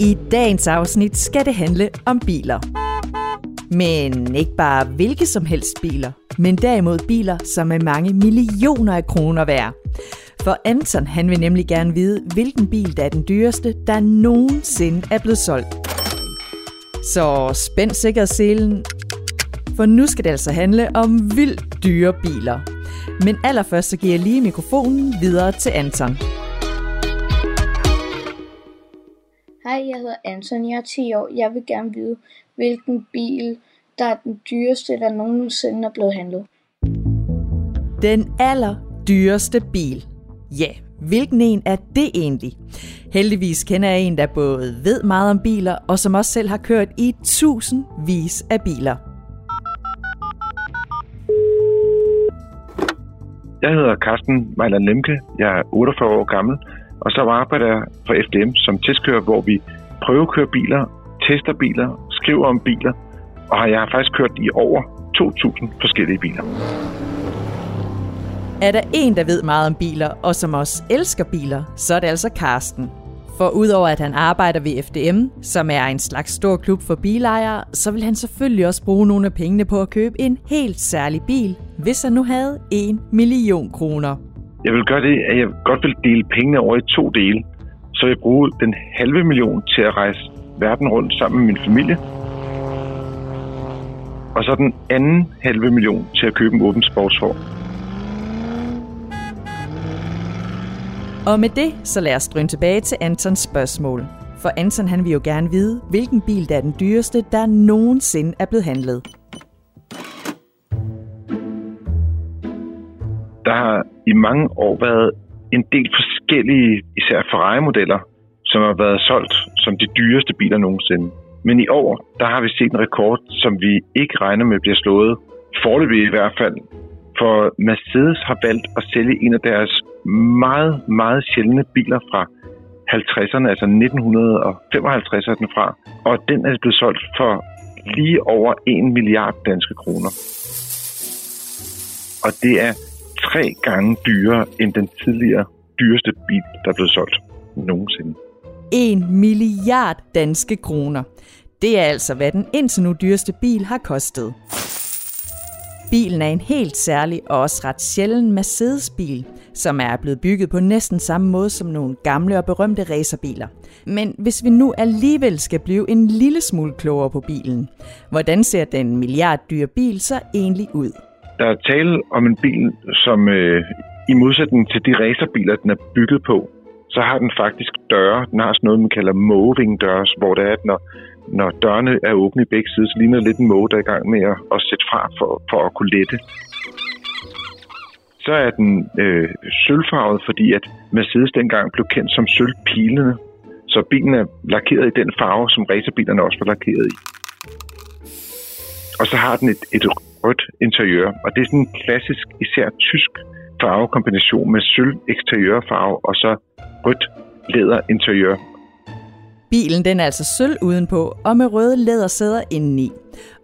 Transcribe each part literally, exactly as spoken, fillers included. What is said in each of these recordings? I dagens afsnit skal det handle om biler. Men ikke bare hvilke som helst biler, men derimod biler, som er mange millioner af kroner værd. For Anton, han vil nemlig gerne vide, hvilken bil der er den dyreste, der nogensinde er blevet solgt. Så spænd sikkerhedsselen, for nu skal det altså handle om vildt dyre biler. Men allerførst så giver jeg lige mikrofonen videre til Anton. Hej, jeg hedder Anton, jeg er ti år. Jeg vil gerne vide, hvilken bil, der er den dyreste, der nogensinde er blevet handlet. Den allerdyreste bil. Ja, yeah. Hvilken en er det egentlig? Heldigvis kender jeg en, der både ved meget om biler, og som også selv har kørt i tusindvis af biler. Jeg hedder Carsten Mejlan Lemke. Jeg er otteogfyrre år gammel, og så arbejder jeg for F D M som testkører, hvor vi prøvekører biler, tester biler, skriver om biler, og jeg har faktisk kørt i over to tusind forskellige biler. Er der en, der ved meget om biler, og som også elsker biler, så er det altså Carsten. For udover at han arbejder ved F D M, som er en slags stor klub for bilejere, så vil han selvfølgelig også bruge nogle af pengene på at købe en helt særlig bil, hvis han nu havde en million kroner. Jeg vil gøre det, at jeg godt vil dele pengene over i to dele, så jeg bruger den halve million til at rejse verden rundt sammen med min familie, og så den anden halve million til at købe en åben sportsvogn. Og med det, så lad os drøne tilbage til Antons spørgsmål. For Anton, han vil jo gerne vide, hvilken bil, der er den dyreste, der nogensinde er blevet handlet. Der har i mange år været en del forskellige, især Ferrari-modeller, som har været solgt som de dyreste biler nogensinde. Men i år, der har vi set en rekord, som vi ikke regner med bliver slået. Foreløbig i hvert fald. For Mercedes har valgt at sælge en af deres meget, meget sjældne biler fra halvtredserne, altså nitten femoghalvtreds er den fra. Og den er blevet solgt for lige over en milliard danske kroner. Og det er tre gange dyrere end den tidligere dyreste bil, der er blevet solgt nogensinde. En milliard danske kroner. Det er altså, hvad den indtil nu dyreste bil har kostet. Bilen er en helt særlig og også ret sjælden Mercedes-bil, som er blevet bygget på næsten samme måde som nogle gamle og berømte racerbiler. Men hvis vi nu alligevel skal blive en lille smule klogere på bilen, hvordan ser den milliarddyre bil så egentlig ud? Der er tale om en bil, som øh, i modsætning til de racerbiler, den er bygget på, så har den faktisk døre. Den har sådan noget, man kalder mågevingedøre, hvor det er, at når, når dørene er åbne i begge sider, så ligner lidt en måge, der er i gang med at, at sætte fra for, for at kunne lette. Så er den øh, sølvfarvet, fordi at Mercedes dengang blev kendt som sølvpilene. Så bilen er lakeret i den farve, som racerbilerne også var lakeret i. Og så har den et, et rødt interiør, og det er sådan en klassisk, især tysk farvekombination med sølv eksteriørfarve og så rødt læderinteriør. Bilen den er altså sølv udenpå og med røde lædersæder indeni.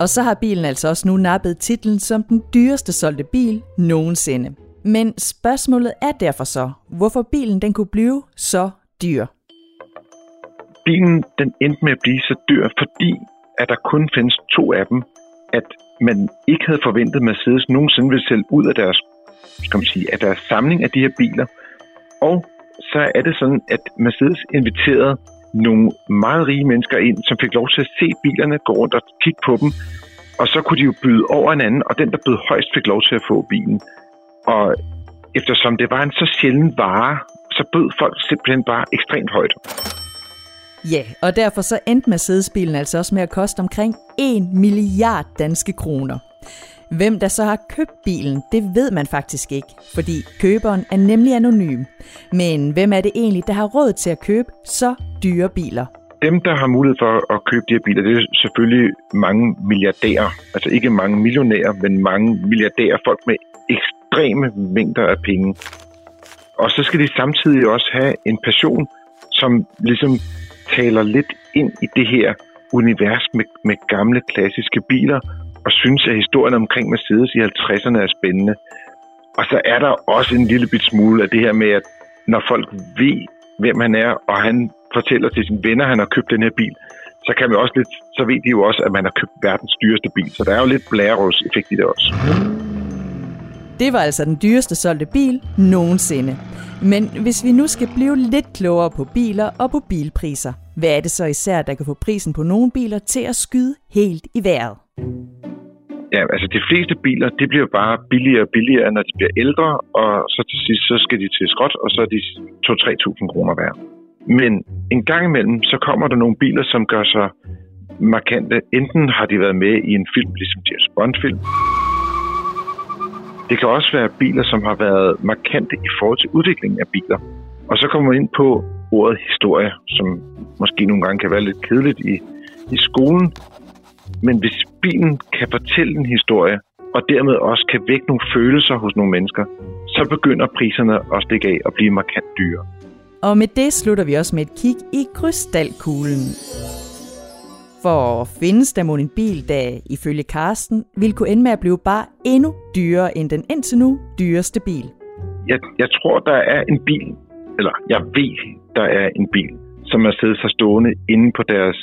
Og så har bilen altså også nu nappet titlen som den dyreste solgte bil nogensinde. Men spørgsmålet er derfor så, hvorfor bilen den kunne blive så dyr? Bilen den endte med at blive så dyr, fordi at der kun findes to af dem, at man ikke havde forventet Mercedes nogensinde ville sælge ud af deres skal man sige, at der er samling af de her biler. Og så er det sådan, at Mercedes inviterede nogle meget rige mennesker ind, som fik lov til at se bilerne, gå rundt og kigge på dem. Og så kunne de jo byde over hinanden, og den, der bød højst, fik lov til at få bilen. Og eftersom det var en så sjælden vare, så bød folk simpelthen bare ekstremt højt. Ja, og derfor så endte Mercedes-bilen altså også med at koste omkring en milliard danske kroner. Hvem der så har købt bilen, det ved man faktisk ikke, fordi køberen er nemlig anonym. Men hvem er det egentlig, der har råd til at købe så dyre biler? Dem, der har mulighed for at købe de her biler, det er selvfølgelig mange milliardærer. Altså ikke mange millionærer, men mange milliardærer. Folk med ekstreme mængder af penge. Og så skal de samtidig også have en person, som ligesom taler lidt ind i det her univers med, med gamle klassiske biler, og synes, at historien omkring Mercedes i halvtredserne er spændende. Og så er der også en lille bit smule af det her med, at når folk ved, hvem han er, og han fortæller til sine venner, at han har købt den her bil, så kan man også lidt, så ved de jo også, at man har købt verdens dyreste bil. Så der er jo lidt blærerøvseffekt i det også. Det var altså den dyreste solgte bil nogensinde. Men hvis vi nu skal blive lidt klogere på biler og på bilpriser, hvad er det så især, der kan få prisen på nogle biler til at skyde helt i vejret? Ja, altså de fleste biler, det bliver bare billigere og billigere, når de bliver ældre, og så til sidst, så skal de til skrot, og så er de to til tre tusind kroner værd. Men en gang imellem, så kommer der nogle biler, som gør sig markante. Enten har de været med i en film, ligesom James Bond-film. Det kan også være biler, som har været markante i forhold til udviklingen af biler. Og så kommer man ind på ordet historie, som måske nogle gange kan være lidt kedeligt i, i skolen. Men hvis bilen kan fortælle en historie, og dermed også kan vække nogle følelser hos nogle mennesker, så begynder priserne at stikke af og blive markant dyre. Og med det slutter vi også med et kig i krystalkuglen. For findes der mon en bil, der ifølge Carsten vil kunne ende med at blive bare endnu dyrere end den indtil nu dyreste bil? Jeg, jeg tror, der er en bil, eller jeg ved, der er en bil, som har siddet sig stående inde på deres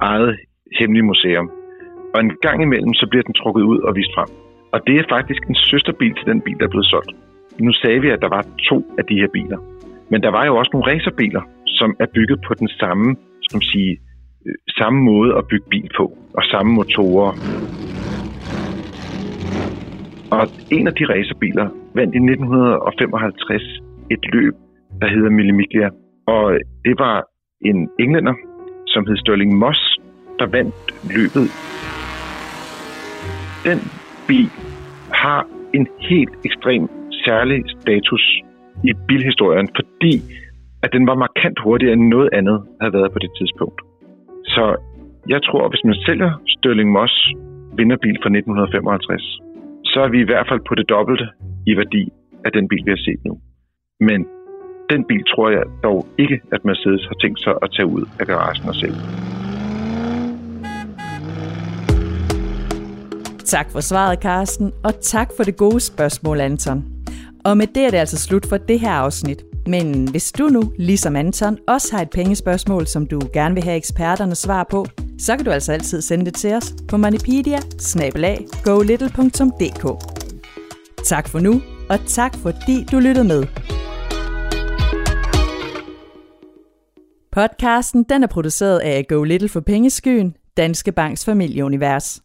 eget hemmelige museum. Og en gang imellem, så bliver den trukket ud og vist frem. Og det er faktisk en søsterbil til den bil, der er blevet solgt. Nu sagde vi, at der var to af de her biler. Men der var jo også nogle racerbiler, som er bygget på den samme, skal man sige, samme måde at bygge bil på, og samme motorer. Og en af de racerbiler vandt i nitten femoghalvtreds et løb, der hedder Mille Miglia. Og det var en englænder, som hed Stirling Moss, der vandt løbet. Den bil har en helt ekstrem særlig status i bilhistorien, fordi at den var markant hurtigere end noget andet havde været på det tidspunkt. Så jeg tror, at hvis man sælger Stirling Moss vinderbil fra nitten femoghalvtreds, så er vi i hvert fald på det dobbelte i værdi af den bil, vi har set nu. Men den bil tror jeg dog ikke, at Mercedes har tænkt sig at tage ud af garagen og sælge. Tak for svaret, Carsten, og tak for det gode spørgsmål, Anton. Og med det er det altså slut for det her afsnit. Men hvis du nu, ligesom Anton, også har et pengespørgsmål, som du gerne vil have eksperterne svar på, så kan du altså altid sende det til os på monipedia bindestreg go little punktum d k. Tak for nu, og tak fordi du lyttede med. Podcasten den er produceret af Go Little for Pengeskyen, Danske Banks familieunivers.